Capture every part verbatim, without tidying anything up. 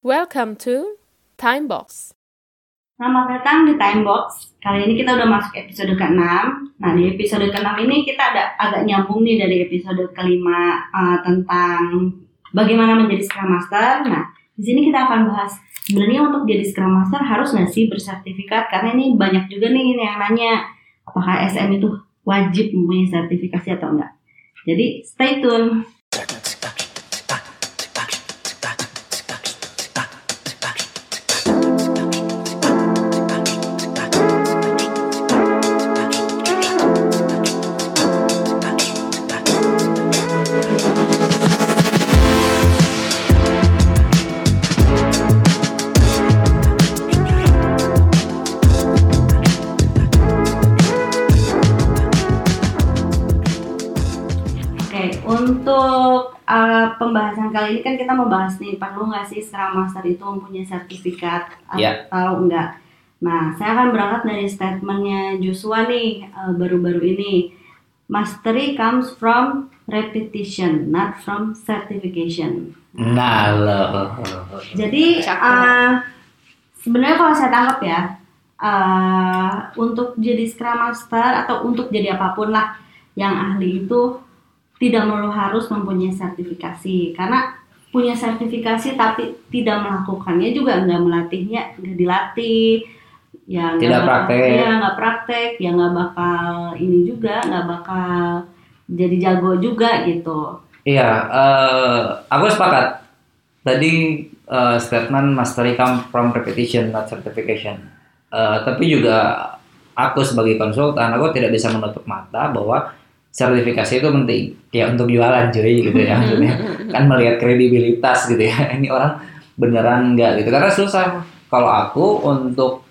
Welcome to Timebox. Selamat datang di Timebox. Kali ini kita udah masuk episode keenam. Nah, di episode keenam ini kita ada agak nyambung nih dari episode kelima uh, tentang bagaimana menjadi Scrum Master. Nah, di sini kita akan bahas sebenarnya untuk jadi Scrum Master harus nggak sih bersertifikat? Karena ini banyak juga nih yang nanya apakah S M itu wajib mempunyai sertifikasi atau enggak. Jadi stay tune. Untuk uh, pembahasan kali ini kan kita mau bahas nih, perlu nggak sih Scrum Master itu mempunyai sertifikat yeah. atau enggak? Nah, saya akan berangkat dari statementnya Juswani uh, baru-baru ini. Mastery comes from repetition, not from certification. Nah, loh. Jadi uh, sebenarnya kalau saya tangkap ya, uh, untuk jadi Scrum Master atau untuk jadi apapun lah yang ahli itu tidak perlu harus mempunyai sertifikasi, karena punya sertifikasi tapi tidak melakukannya juga nggak melatihnya, nggak dilatih, ya nggak praktek, ya nggak praktek, ya nggak bakal ini juga, nggak bakal jadi jago juga gitu. Iya, uh, aku sepakat. Tadi uh, statement mastery comes from repetition, not certification. Uh, tapi juga aku sebagai konsultan, aku tidak bisa menutup mata bahwa sertifikasi itu penting ya untuk jualan cuy gitu ya, maksudnya kan melihat kredibilitas gitu ya, ini orang beneran nggak gitu. Karena susah kalau aku untuk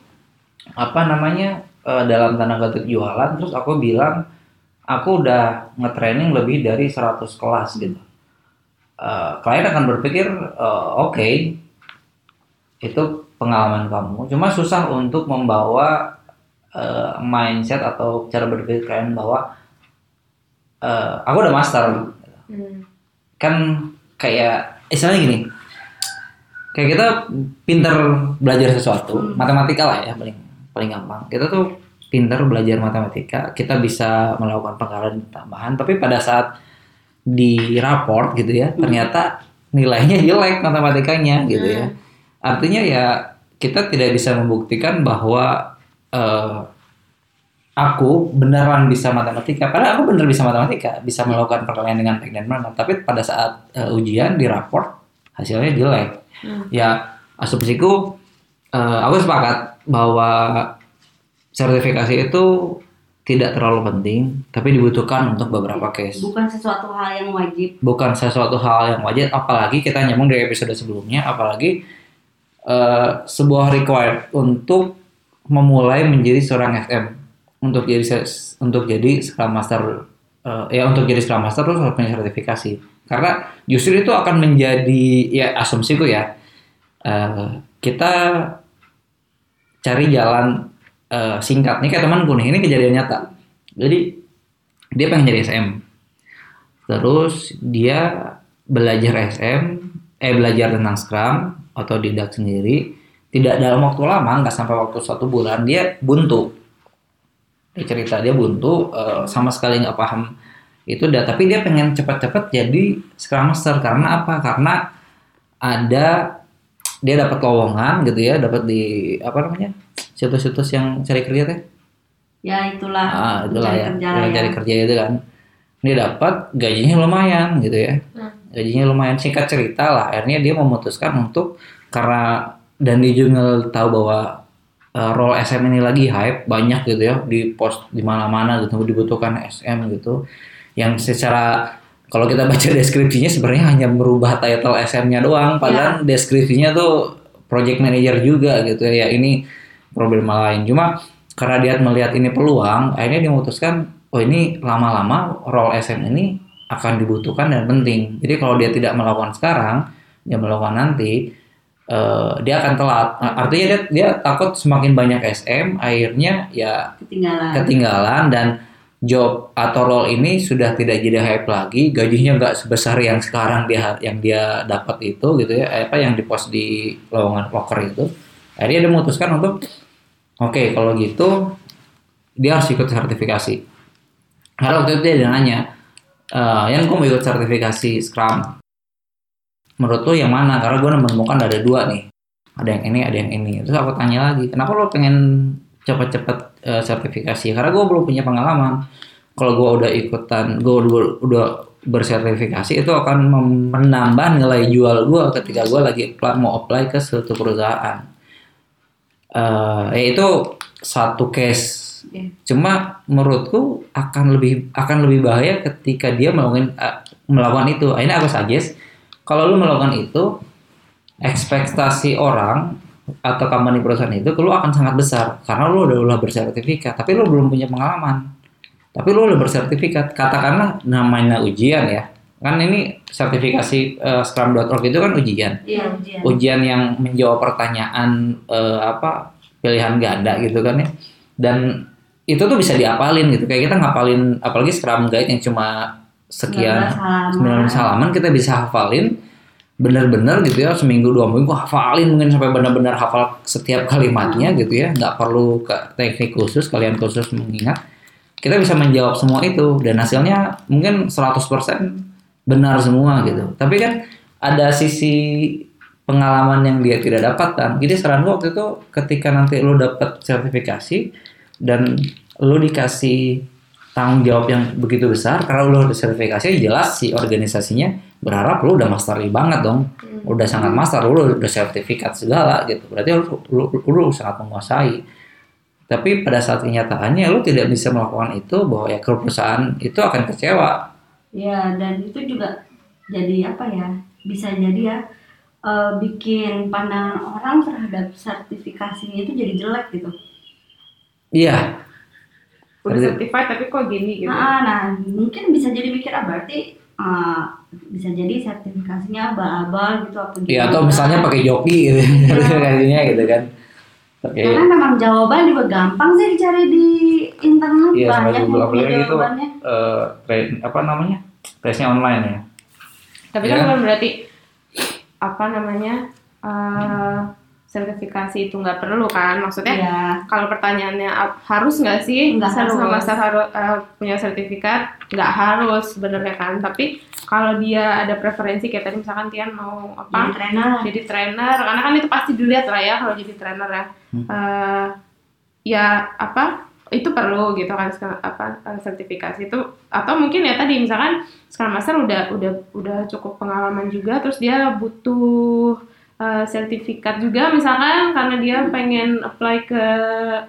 apa namanya dalam tanda kutip jualan, terus aku bilang aku udah ngetraining lebih dari seratus kelas gitu, uh, klien akan berpikir uh, oke okay, itu pengalaman kamu, cuma susah untuk membawa uh, mindset atau cara berpikir klien bahwa Uh, aku udah master, hmm. kan kayak istilahnya gini, kayak kita pinter belajar sesuatu, hmm. matematika lah ya paling paling gampang. Kita tuh pinter belajar matematika, kita bisa melakukan pengkajian tambahan, tapi pada saat di raport gitu ya, hmm. ternyata nilainya jelek matematikanya gitu hmm. ya. Artinya ya kita tidak bisa membuktikan bahwa uh, aku beneran bisa matematika, padahal aku bener bisa matematika, bisa melakukan perkalian dengan baik dan benar. Tapi pada saat uh, ujian di raport hasilnya jelek. Hmm. Ya asumsiku, uh, aku sepakat bahwa sertifikasi itu tidak terlalu penting, tapi dibutuhkan untuk beberapa case. Bukan sesuatu hal yang wajib. Bukan sesuatu hal yang wajib, apalagi kita nyambung dari episode sebelumnya, apalagi uh, sebuah required untuk memulai menjadi seorang S M. Untuk jadi untuk jadi Scrum Master uh, ya untuk jadi Scrum Master terus harus punya sertifikasi, karena justru itu akan menjadi ya asumsiku ya uh, kita cari jalan uh, singkat nih kayak temanku nih, ini kejadian nyata. Jadi dia pengen jadi S M, terus dia belajar S M eh belajar tentang Scrum otodidak sendiri, tidak dalam waktu lama, nggak sampai waktu satu bulan dia buntu. Cerita dia buntu, uh, sama sekali nggak paham itu dah, tapi dia pengen cepat-cepat jadi Scrum Master. Karena apa? Karena ada dia dapat lowongan gitu ya, dapat di apa namanya situs-situs yang cari kerja teh ya, itulah, ah, itulah cari ya, kerja yang ya. Cari kerja itu kan dia dapat, gajinya lumayan gitu ya, hmm. gajinya lumayan. Singkat cerita lah akhirnya dia memutuskan untuk, karena dan di jurnal tahu bahwa Uh, role S M ini lagi hype banyak gitu ya, di post di mana-mana gitu, dibutuhkan S M gitu, yang secara kalau kita baca deskripsinya sebenarnya hanya merubah title S M-nya doang, padahal yeah. deskripsinya tuh project manager juga gitu ya. Ini problema lain, cuma karena dia melihat ini peluang, akhirnya dia memutuskan oh ini lama-lama role S M ini akan dibutuhkan dan penting. Jadi kalau dia tidak melakukan sekarang, dia melakukan nanti, Uh, dia akan telat. Artinya dia, dia takut semakin banyak S M akhirnya ya ketinggalan, ketinggalan dan job atau role ini sudah tidak jadi hype lagi, gajinya nggak sebesar yang sekarang dia yang dia dapat itu gitu ya, apa yang dipost di lowongan loker itu. Akhirnya dia memutuskan untuk oke okay, kalau gitu dia harus ikut sertifikasi. Karena waktu itu dia nanya, uh, yang gue mau ikut sertifikasi Scrum, menurut lo yang mana? Karena gue menemukan ada dua nih, ada yang ini, ada yang ini. Terus aku tanya lagi, kenapa lo pengen cepat-cepat uh, sertifikasi? Karena gue belum punya pengalaman. Kalau gue udah ikutan, gue udah bersertifikasi, itu akan menambah nilai jual gue ketika gue lagi apply, mau apply ke suatu perusahaan. Uh, ya itu satu case. Yeah. Cuma menurutku akan lebih akan lebih bahaya ketika dia melakukan uh, melakukan itu. Ini aku suggest, kalau lo melakukan itu, ekspektasi orang atau company perusahaan itu lu akan sangat besar karena lu udah, udah bersertifikat tapi lu belum punya pengalaman, tapi lu udah bersertifikat, katakanlah namanya ujian ya kan, ini sertifikasi uh, Scrum dot org itu kan ujian. Ya, ujian ujian yang menjawab pertanyaan uh, apa pilihan ganda gitu kan ya, dan itu tuh bisa diapalin gitu, kayak kita ngapalin apalagi Scrum Guide yang cuma sekian sembilan belas halaman kita bisa hafalin benar-benar gitu ya, seminggu dua minggu hafalin mungkin sampai benar-benar hafal setiap kalimatnya gitu ya, nggak perlu ke teknik khusus, kalian khusus mengingat, kita bisa menjawab semua itu dan hasilnya mungkin seratus persen benar semua gitu. Tapi kan ada sisi pengalaman yang dia tidak dapatkan. Jadi saran gue waktu itu ketika nanti lo dapet sertifikasi dan lo dikasih tanggung jawab yang begitu besar karena lu udah sertifikasi, jelas si organisasinya berharap lu udah masterly banget dong, hmm. udah sangat master, lu udah sertifikat segala gitu, berarti lu, lu, lu, lu sangat menguasai. Tapi pada saat kenyataannya lu tidak bisa melakukan itu, bahwa ya perusahaan itu akan kecewa ya. Dan itu juga jadi apa ya, bisa jadi ya uh, bikin pandangan orang terhadap sertifikasinya itu jadi jelek gitu. Iya, udah certified tapi kok gini gitu. Nah, nah mungkin bisa jadi mikir ah berarti uh, bisa jadi sertifikasinya abal-abal gitu apa gitu. Iya, atau misalnya pakai joki gitu kayaknya gitu kan. Okay. Karena memang jawaban juga gampang sih dicari di internet, ya, banyak yang jawabannya. Itu, uh, trade, apa namanya? Tesnya online ya. Tapi ya, kan bukan berarti apa namanya? Uh, sertifikasi itu nggak perlu kan, maksudnya ya. Kalau pertanyaannya harus nggak sih sama sama uh, punya sertifikat, nggak harus sebenarnya kan, tapi kalau dia ada preferensi kayak tadi misalkan Tian mau apa jadi trainer, jadi trainer karena kan itu pasti dilihat lah ya kalau jadi trainer ya, hmm. uh, ya apa itu perlu gitu kan apa sertifikasi itu, atau mungkin ya tadi misalkan Scrum Master udah udah udah cukup pengalaman juga terus dia butuh Uh, sertifikat juga misalkan karena dia pengen apply ke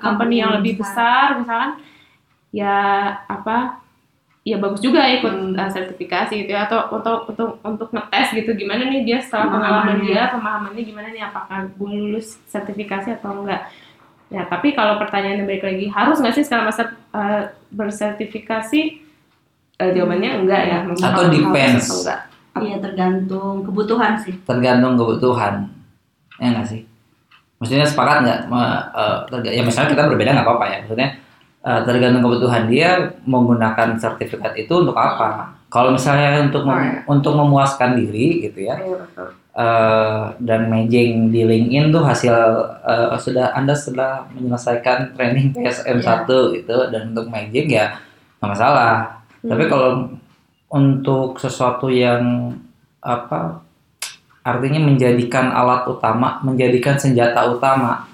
company yang lebih besar misalkan ya apa ya bagus juga ikut hmm. uh, sertifikasi gitu ya, atau untuk untuk untuk ngetes gitu gimana nih dia setelah pengalaman dia pemahamannya gimana nih, apakah gue lulus sertifikasi atau enggak ya. Tapi kalau pertanyaannya balik lagi harus nggak sih sekarang masa uh, bersertifikasi uh, jawabannya enggak ya, mungkin atau depends atau enggak. Iya, tergantung kebutuhan sih. Tergantung kebutuhan, ya nggak sih? Maksudnya sepakat nggak? Ya misalnya kita berbeda nggak apa-apa ya. Maksudnya tergantung kebutuhan dia menggunakan sertifikat itu untuk apa? Kalau misalnya untuk mem- untuk memuaskan diri gitu ya, dan matching di LinkedIn tuh hasil uh, sudah Anda sudah menyelesaikan training P S M satu gitu, dan untuk matching ya nggak masalah. Hmm. Tapi kalau untuk sesuatu yang apa artinya menjadikan alat utama, menjadikan senjata utama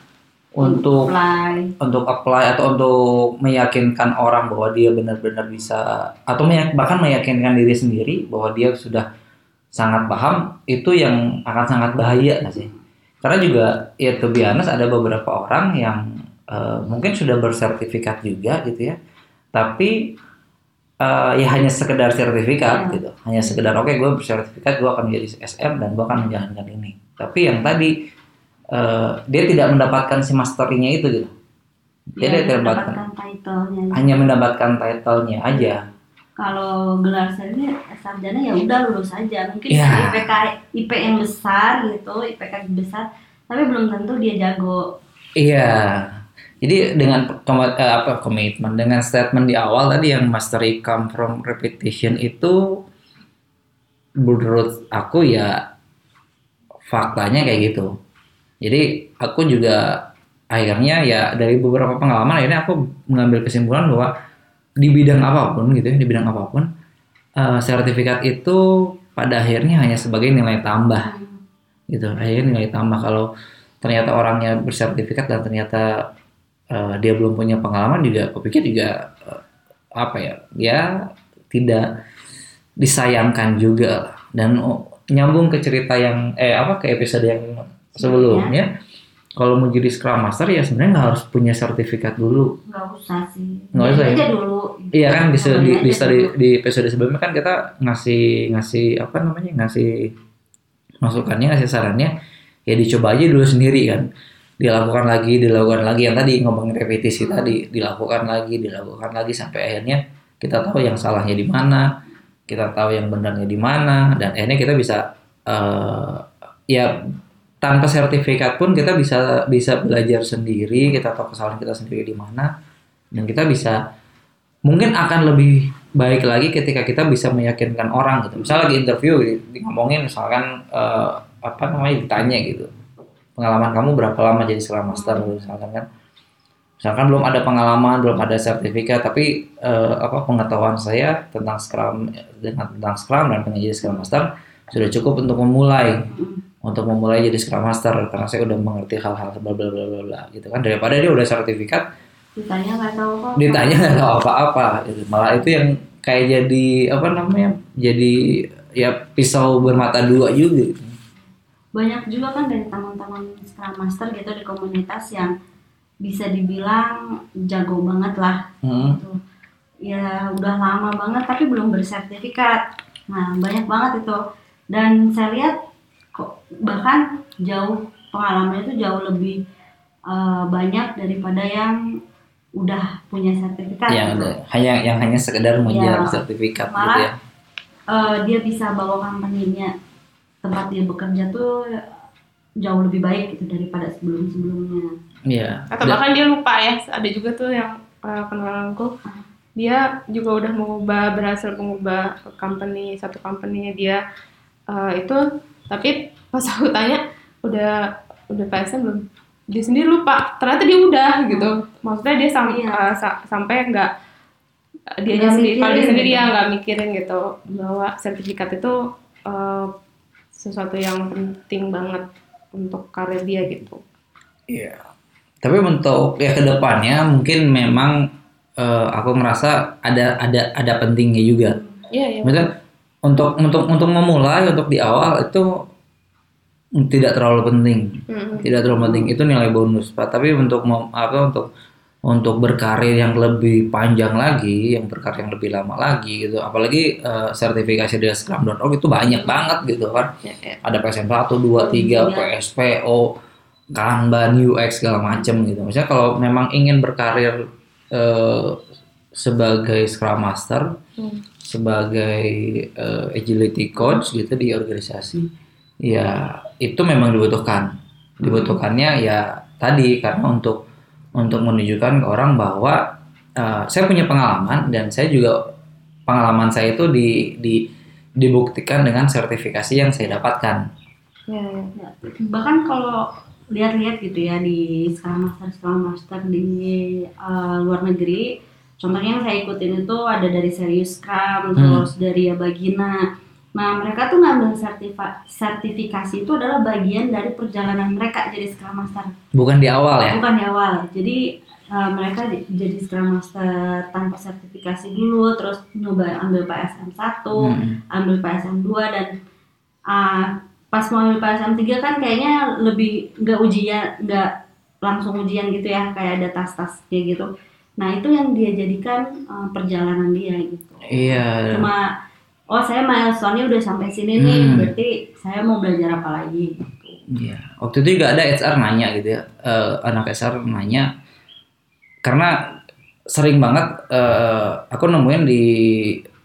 untuk apply. untuk apply atau untuk meyakinkan orang bahwa dia benar-benar bisa, atau meyak, bahkan meyakinkan diri sendiri bahwa dia sudah sangat paham, itu yang akan sangat bahaya nggak sih? Karena juga ya to be honest, ada beberapa orang yang uh, mungkin sudah bersertifikat juga gitu ya, tapi Uh, ya hanya sekedar sertifikat ya. gitu, hanya sekedar oke okay, gue bersertifikat, gue akan menjadi S M dan gue akan menjalankan ini. Tapi yang tadi uh, dia tidak mendapatkan si masternya itu gitu, dia ya, tidak mendapatkan, mendapatkan hanya mendapatkan title-nya aja. Kalau gelar sarjana ya udah lulus aja, mungkin ya. I P K I P yang besar gitu, I P K besar, tapi belum tentu dia jago. Iya. Jadi dengan apa komitmen, dengan statement di awal tadi yang mastery come from repetition itu menurut aku ya faktanya kayak gitu. Jadi aku juga akhirnya ya dari beberapa pengalaman akhirnya aku mengambil kesimpulan bahwa di bidang apapun gitu ya, di bidang apapun uh, sertifikat itu pada akhirnya hanya sebagai nilai tambah gitu. Akhirnya nilai tambah kalau ternyata orangnya bersertifikat dan ternyata Uh, dia belum punya pengalaman juga, aku pikir juga uh, apa ya, ya tidak disayangkan juga. Dan oh, nyambung ke cerita yang eh apa ke episode yang sebelumnya, ya. Kalau mau jadi Scrum Master ya sebenarnya nggak harus punya sertifikat dulu. Nggak usah sih. Nggak usah ya. Dulu. Iya kan di, di, di, di, di episode sebelumnya kan kita ngasih ngasih apa namanya ngasih masukannya, ngasih sarannya, ya dicoba aja dulu sendiri kan. Dilakukan lagi, dilakukan lagi yang tadi ngomongin repetisi tadi, dilakukan lagi, dilakukan lagi sampai akhirnya kita tahu yang salahnya di mana, kita tahu yang benarnya di mana, dan akhirnya kita bisa uh, ya tanpa sertifikat pun kita bisa bisa belajar sendiri, kita tahu kesalahan kita sendiri di mana, dan kita bisa mungkin akan lebih baik lagi ketika kita bisa meyakinkan orang gitu. Misalnya di interview di ngomongin misalkan uh, apa namanya ditanya gitu. Pengalaman kamu berapa lama jadi Scrum Master misalkan kan, misalkan belum ada pengalaman, belum ada sertifikat, tapi eh, apa pengetahuan saya tentang Scrum dengan tentang Scrum dan pengen jadi Scrum Master sudah cukup untuk memulai, untuk memulai jadi Scrum Master karena saya udah mengerti hal-hal bla bla bla bla gitu kan, daripada dia udah sertifikat ditanya nggak tahu apa, ditanya nggak tahu apa-apa, gitu. Malah itu yang kayak jadi apa namanya, jadi ya pisau bermata dua juga. Gitu. Banyak juga kan dari teman-teman Scrum Master gitu di komunitas yang bisa dibilang jago banget lah hmm. gitu. Ya udah lama banget tapi belum bersertifikat. Nah banyak banget itu. Dan saya lihat kok bahkan jauh pengalamannya itu jauh lebih uh, banyak daripada yang udah punya sertifikat yang, gitu. hanya, yang hanya sekedar mengejar ya, sertifikat malah, gitu ya uh, dia bisa bawa company-nya, tempat dia bekerja tuh jauh lebih baik gitu daripada sebelum-sebelumnya. Iya. Atau bahkan dia lupa ya, ada juga tuh yang uh, kenalanku, dia juga udah mengubah, berhasil mengubah company, satu company dia uh, itu, tapi pas aku tanya, udah udah P S M belum? Dia sendiri lupa, ternyata dia udah gitu. Maksudnya dia sam- iya. uh, sa- sampai nggak, dia sendiri, kalau dia sendiri ya nggak mikirin gitu, bahwa sertifikat itu uh, sesuatu yang penting banget untuk karir dia gitu. Iya. Yeah. Tapi untuk ya kedepannya mungkin memang uh, aku ngerasa ada ada ada pentingnya juga. Iya yeah, iya. Yeah. Maksudnya untuk untuk untuk memulai untuk di awal itu tidak terlalu penting, mm-hmm. tidak terlalu penting itu nilai bonus. Pak. Tapi untuk mem, apa untuk untuk berkarir yang lebih panjang lagi, yang berkarir yang lebih lama lagi gitu. Apalagi uh, sertifikasi dari Scrum dot org itu banyak banget gitu kan. Ya, ya. Ada P S M satu, dua, tiga, P S P O, Kanban, U X segala macam gitu. Maksudnya kalau memang ingin berkarir uh, sebagai Scrum Master, hmm. sebagai uh, agility coach gitu di organisasi, hmm. ya itu memang dibutuhkan. Dibutuhkannya ya tadi karena untuk untuk menunjukkan ke orang bahwa uh, saya punya pengalaman dan saya juga pengalaman saya itu di, di dibuktikan dengan sertifikasi yang saya dapatkan. Ya, ya. Bahkan kalau lihat-lihat gitu ya di Scrum Master Scrum Master di uh, luar negeri, contohnya yang saya ikutin itu ada dari Seriouscam, hmm. terus dari Abagina. Nah, mereka tuh ngambil sertifa- sertifikasi itu adalah bagian dari perjalanan mereka jadi Scrum Master. Bukan di awal ya? Bukan di awal. Jadi uh, mereka di- jadi Scrum Master tanpa sertifikasi dulu, terus nyoba ambil P S M satu, hmm. ambil P S M dua, dan uh, pas mau ambil P S M tiga kan kayaknya lebih nggak ujian, nggak langsung ujian gitu ya, kayak ada tas-tas kayak gitu. Nah, itu yang dia jadikan uh, perjalanan dia gitu. Iya. Cuma oh saya milestone-nya udah sampai sini nih, hmm. berarti saya mau belajar apa lagi? Iya, waktu itu juga ada H R nanya gitu ya, uh, anak H R nanya, karena sering banget uh, aku nemuin di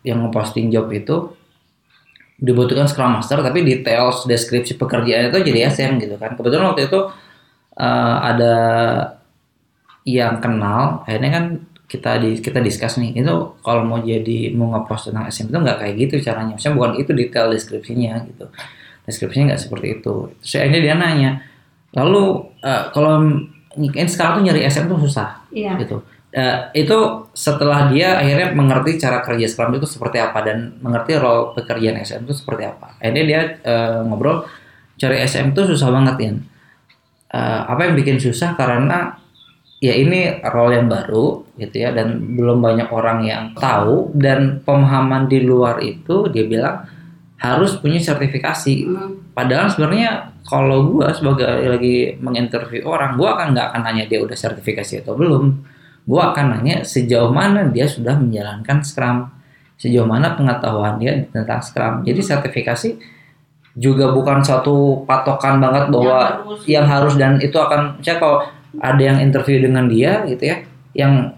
yang ngeposting job itu dibutuhkan Scrum Master, tapi details deskripsi pekerjaannya itu jadi S M gitu kan. Kebetulan waktu itu uh, ada yang kenal, akhirnya kan kita di, kita discuss nih, itu kalau mau jadi mau ngepost tentang S M itu nggak kayak gitu caranya, maksudnya bukan itu detail deskripsinya gitu, deskripsinya nggak seperti itu. Terus akhirnya dia nanya, lalu uh, kalau sekarang tuh nyari S M tuh susah, yeah. gitu. Uh, itu setelah dia akhirnya mengerti cara kerja Scrum itu seperti apa dan mengerti role pekerjaan S M itu seperti apa. Akhirnya dia uh, ngobrol, cari S M itu susah banget ya. Uh, apa yang bikin susah karena ya ini role yang baru gitu ya, dan belum banyak orang yang tahu, dan pemahaman di luar itu dia bilang harus punya sertifikasi. Hmm. Padahal sebenarnya kalau gue sebagai lagi menginterview orang, gue akan nggak akan nanya dia udah sertifikasi atau belum. Gue akan nanya sejauh mana dia sudah menjalankan Scrum, sejauh mana pengetahuan dia tentang Scrum. Jadi sertifikasi juga bukan satu patokan banget bahwa yang harus, yang harus dan itu akan. Misalnya kalau ada yang interview dengan dia gitu ya, yang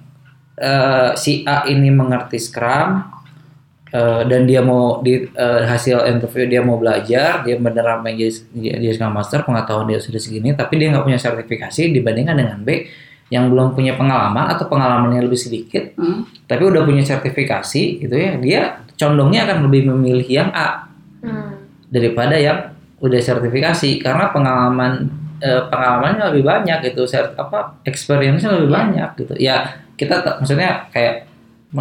uh, si A ini mengerti Scrum uh, dan dia mau di uh, hasil interview dia mau belajar, dia beneran menjadi dia Scrum Master, pengetahuan dia sudah segini, tapi dia nggak punya sertifikasi dibandingkan dengan B yang belum punya pengalaman atau pengalamannya lebih sedikit, hmm. tapi udah punya sertifikasi gitu ya, dia condongnya akan lebih memilih yang A hmm. daripada yang udah sertifikasi, karena pengalaman eh, pengalamannya lebih banyak gitu, sert, apa experience-nya lebih yeah. banyak gitu. Ya kita t- maksudnya kayak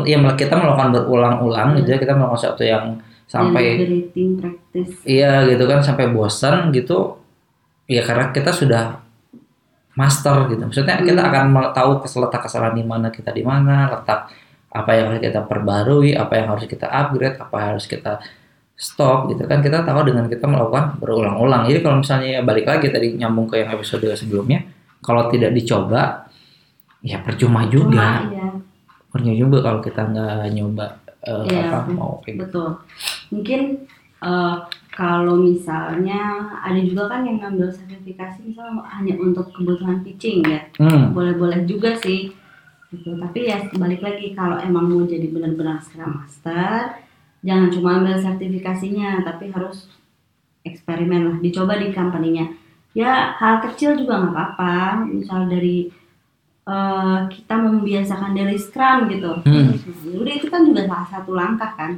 ya kita melakukan berulang-ulang, hmm. gitu, kita melakukan sesuatu yang sampai iya gitu kan sampai bosan gitu, ya karena kita sudah master gitu, maksudnya hmm. kita akan tahu letak kesalahan di mana kita di mana, letak apa yang harus kita perbarui, apa yang harus kita upgrade, apa yang harus kita stop gitu kan, kita tahu dengan kita melakukan berulang-ulang. Jadi kalau misalnya balik lagi tadi nyambung ke yang episode sebelumnya, kalau tidak dicoba ya percuma juga, percuma, ya. percuma juga kalau kita nggak nyoba uh, ya, apa mau kayak betul. Mungkin uh, kalau misalnya ada juga kan yang ngambil sertifikasi misalnya hanya untuk kebutuhan pitching ya, hmm. boleh-boleh juga sih gitu. Tapi ya balik lagi, kalau emang mau jadi benar-benar Scrum Master, jangan cuma ambil sertifikasinya, tapi harus eksperimen lah, dicoba di company-nya. Ya hal kecil juga nggak apa-apa, misal dari uh, kita membiasakan dari Scrum gitu, hmm. udah itu kan juga salah satu langkah kan.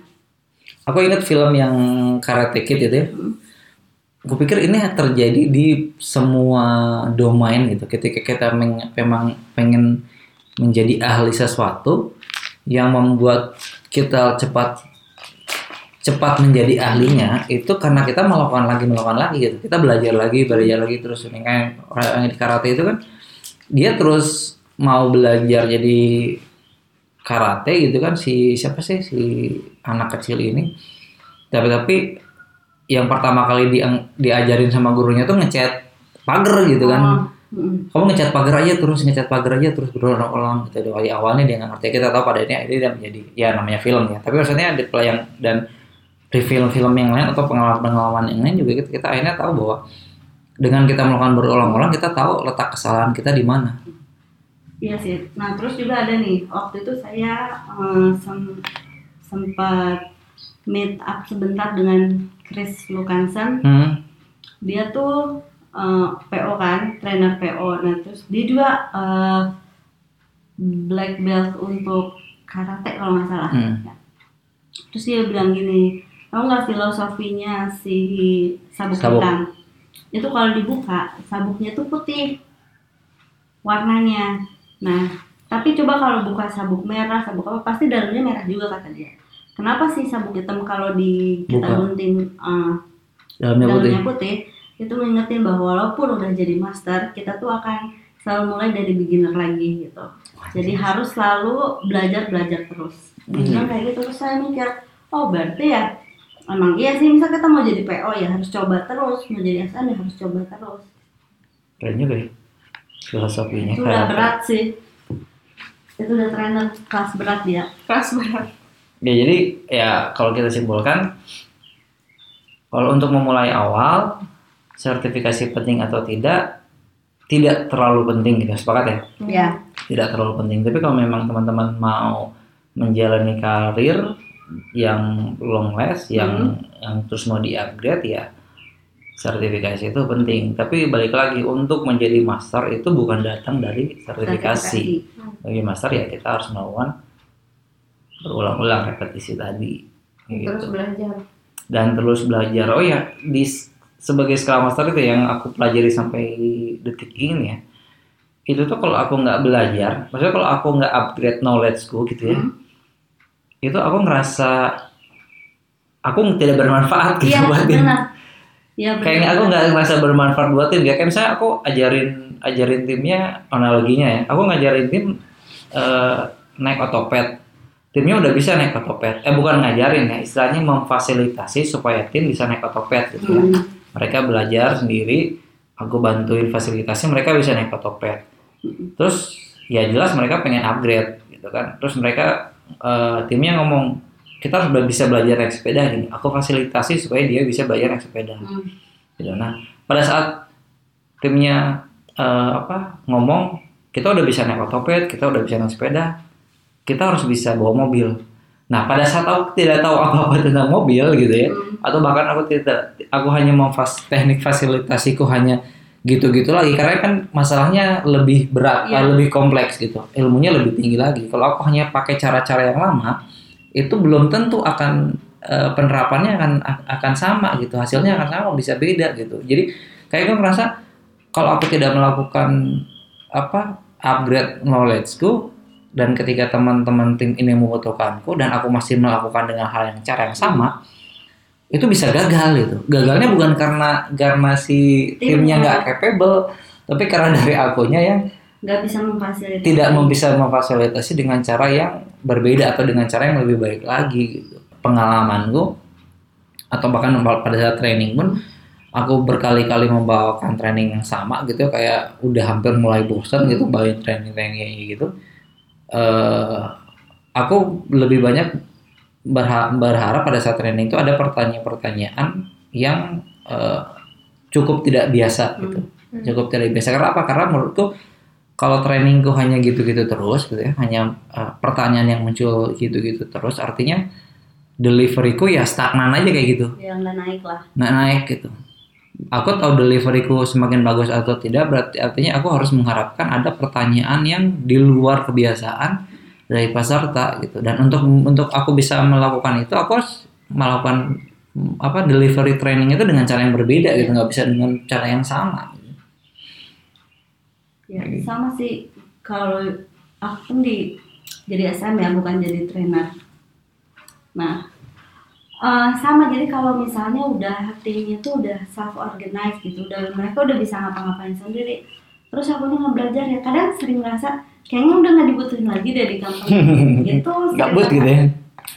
Aku ingat film yang Karate Kid itu ya. Hmm. Gue pikir ini terjadi di semua domain gitu. Ketika kita memang pengen menjadi ahli sesuatu yang membuat kita cepat cepat menjadi ahlinya, itu karena kita melakukan lagi melakukan lagi gitu. Kita belajar lagi, belajar lagi terus. Kayak orang yang di karate itu kan dia terus mau belajar jadi karate gitu kan, si siapa sih si anak kecil ini, tapi tapi yang pertama kali di, diajarin sama gurunya tuh ngecat pagar gitu kan, oh. kamu ngecat pagar aja terus ngecat pagar aja terus berulang-ulang gitu. Dari awalnya dia nggak ngerti, kita tahu pada ini dia menjadi ya namanya film ya, tapi maksudnya ada pelayan dan di film-film yang lain atau pengalaman-pengalaman yang lain juga kita, kita akhirnya tahu bahwa dengan kita melakukan berulang-ulang kita tahu letak kesalahan kita di mana. Iya sih. Nah terus juga ada nih, waktu itu saya um, sem- sempat meet up sebentar dengan Chris Lucanson. Hmm. Dia tuh uh, P O kan, trainer P O. Nah terus dia juga uh, black belt untuk karate kalau nggak salah. Hmm. Ya. Terus dia bilang gini, tau nggak filosofinya si sabuk hitam? Itu kalau dibuka sabuknya tuh putih warnanya. Nah, tapi coba kalau buka sabuk merah, sabuk apa, pasti dalamnya merah juga kata dia. Kenapa sih sabuk hitam kalau di kita gunting uh, dalamnya, dalamnya putih. putih? Itu mengingetin bahwa walaupun udah jadi master, kita tuh akan selalu mulai dari beginner lagi gitu. Wah, jadi jenis. Harus selalu belajar-belajar terus. Nah, kayak gitu terus saya mikir, oh berarti ya emang iya sih, misal kita mau jadi P O ya harus coba terus, mau jadi S N ya harus coba terus. Keren juga ya. Filosofinya itu udah berat sih, itu udah trainer kelas berat dia, kelas berat ya. Jadi ya kalau kita simpulkan, kalau untuk memulai awal sertifikasi penting atau tidak tidak terlalu penting, kita sepakat ya? Iya, tidak terlalu penting. Tapi kalau memang teman-teman mau menjalani karir yang long last, hmm. yang yang terus mau di upgrade ya sertifikasi itu penting. Tapi balik lagi, untuk menjadi master itu bukan datang dari sertifikasi. Bagi master ya kita harus melakukan berulang-ulang repetisi tadi. Gitu. Terus belajar. Dan terus belajar. Oh ya, di sebagai Scrum Master itu yang aku pelajari sampai detik ini ya. Itu tuh kalau aku nggak belajar, maksudnya kalau aku nggak upgrade knowledge-ku gitu ya, hmm. itu aku ngerasa aku tidak bermanfaat gitu ya, buat tim. Ya, kayaknya aku nggak ngerasa bermanfaat buat tim. Ya, kayak misalnya aku ajarin ajarin timnya, analoginya ya, aku ngajarin tim uh, naik otopet. Timnya udah bisa naik otopet. Eh bukan ngajarin ya, istilahnya memfasilitasi supaya tim bisa naik otopet gitu ya. Hmm. Mereka belajar sendiri, aku bantuin fasilitasi, mereka bisa naik otopet. Hmm. Terus ya jelas mereka pengen upgrade gitu kan. Terus mereka uh, timnya ngomong, kita harus bisa belajar naik sepeda gini. Aku fasilitasi supaya dia bisa belajar naik sepeda. Hmm. Gitu. Nah, pada saat timnya uh, apa ngomong, kita udah bisa naik otopet, kita udah bisa naik sepeda, kita harus bisa bawa mobil. Nah, pada saat aku tidak tahu apa-apa tentang mobil gitu ya, hmm. atau bahkan aku tidak, aku hanya memfas teknik fasilitasiku hanya gitu-gitu lagi. Karena kan masalahnya lebih berat, ya. lebih kompleks gitu, ilmunya lebih tinggi lagi. Kalau aku hanya pakai cara-cara yang lama, itu belum tentu akan e, penerapannya akan akan sama gitu, hasilnya akan sama, bisa beda gitu. Jadi kayak gue merasa kalau aku tidak melakukan apa upgrade knowledge-ku, dan ketika teman-teman tim ini membutuhkanku dan aku masih melakukan dengan hal yang cara yang sama, itu bisa gagal gitu. Gagalnya bukan karena karena si timnya nggak capable, tapi karena dari akunya yang nggak bisa memfasilitasi, tidak bisa memfasilitasi dengan cara yang berbeda atau dengan cara yang lebih baik lagi gitu. Pengalamanku atau bahkan pada saat training pun aku berkali-kali membawakan training yang sama gitu, kayak udah hampir mulai bosan gitu bawain training-training gitu. Uh, aku lebih banyak berha- berharap pada saat training itu ada pertanyaan-pertanyaan yang uh, cukup tidak biasa gitu, hmm. cukup tidak biasa. Karena apa? Karena menurutku kalau trainingku hanya gitu-gitu terus, gitu ya, hanya uh, pertanyaan yang muncul gitu-gitu terus, artinya deliveryku ya stagnan aja kayak gitu. Ya nggak naik lah. Nggak naik gitu. Aku tahu deliveryku semakin bagus atau tidak, berarti artinya aku harus mengharapkan ada pertanyaan yang di luar kebiasaan dari peserta gitu. Dan untuk untuk aku bisa melakukan itu, aku harus melakukan apa delivery training itu dengan cara yang berbeda gitu, nggak bisa dengan cara yang sama. Ya sama sih, kalau aku pun di jadi S M ya, bukan jadi trainer. Nah. Uh, sama, jadi kalau misalnya udah timnya tuh udah self-organized gitu, udah mereka udah bisa ngapa-ngapain sendiri, terus aku nih ngebelajar ya, kadang sering ngerasa kayaknya udah gak dibutuhin lagi deh di kampung gitu, gabut gitu ya,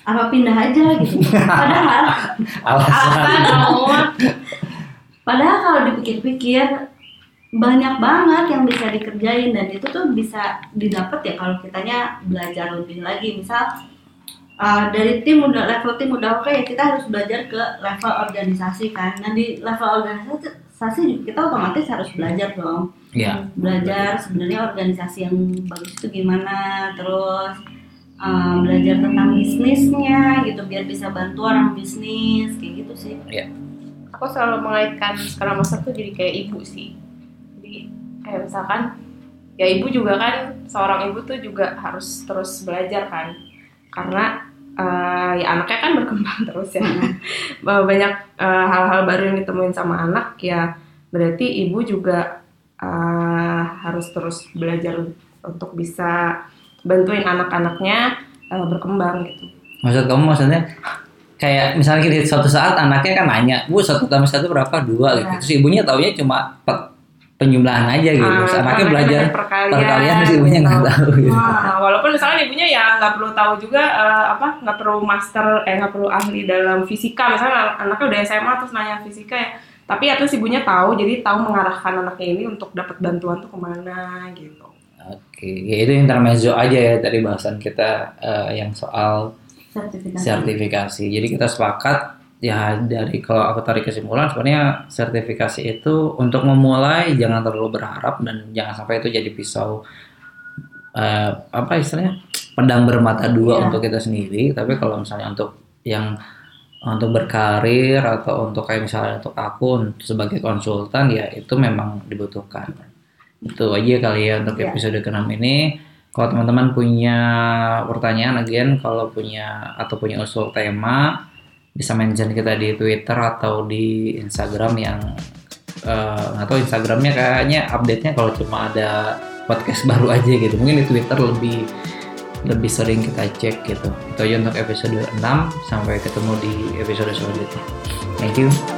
apa pindah aja gitu, padahal alasan dong, padahal kalau dipikir-pikir banyak banget yang bisa dikerjain dan itu tuh bisa didapat ya kalau kitanya belajar lebih lagi. Misal Uh, dari tim udah level tim udah oke, okay, ya kita harus belajar ke level organisasi kan. Nah di level organisasi kita otomatis harus belajar dong. Yeah. Belajar sebenarnya organisasi yang bagus itu gimana, terus um, belajar tentang bisnisnya gitu biar bisa bantu orang bisnis kayak gitu sih. Yeah. Aku selalu mengaitkan Scrum Master tuh jadi kayak ibu sih. Jadi kayak misalkan ya ibu juga kan, seorang ibu tuh juga harus terus belajar kan. Karena uh, ya anaknya kan berkembang terus ya, banyak uh, hal-hal baru yang ditemuin sama anak ya, berarti ibu juga uh, harus terus belajar untuk bisa bantuin anak-anaknya uh, berkembang gitu. Maksud kamu maksudnya kayak misalnya gini, suatu saat anaknya kan nanya, bu satu tambah satu berapa, dua gitu, terus ibunya taunya cuma pe- penjumlahan aja gitu, uh, terus anaknya belajar perkalian, terus ibunya nggak tahu gitu. Nah, walaupun misalnya ibunya ya nggak perlu tahu juga uh, apa, nggak perlu master, eh nggak perlu ahli dalam fisika, misalnya anaknya udah S M A terus nanya fisika ya, tapi ya terus ibunya tahu, jadi tahu mengarahkan anaknya ini untuk dapat bantuan tuh kemana gitu. Oke, ya itu intermezzo aja ya dari bahasan kita uh, yang soal sertifikasi. sertifikasi. Jadi kita sepakat. Ya dari kalau aku tarik kesimpulan sebenarnya sertifikasi itu untuk memulai jangan terlalu berharap dan jangan sampai itu jadi pisau eh, apa istilahnya pedang bermata dua ya. Untuk kita sendiri, tapi kalau misalnya untuk yang untuk berkarir atau untuk kayak misalnya untuk aku sebagai konsultan, ya itu memang dibutuhkan. Itu aja kali ya untuk episode yeah. keenam ini. Kalau teman-teman punya pertanyaan, again, kalau punya atau punya usul tema, bisa mention kita di Twitter atau di Instagram yang uh, atau Instagramnya kayaknya update-nya kalau cuma ada podcast baru aja gitu. Mungkin di Twitter lebih lebih sering kita cek gitu. Itu aja untuk episode enam. Sampai ketemu di episode selanjutnya. Thank you.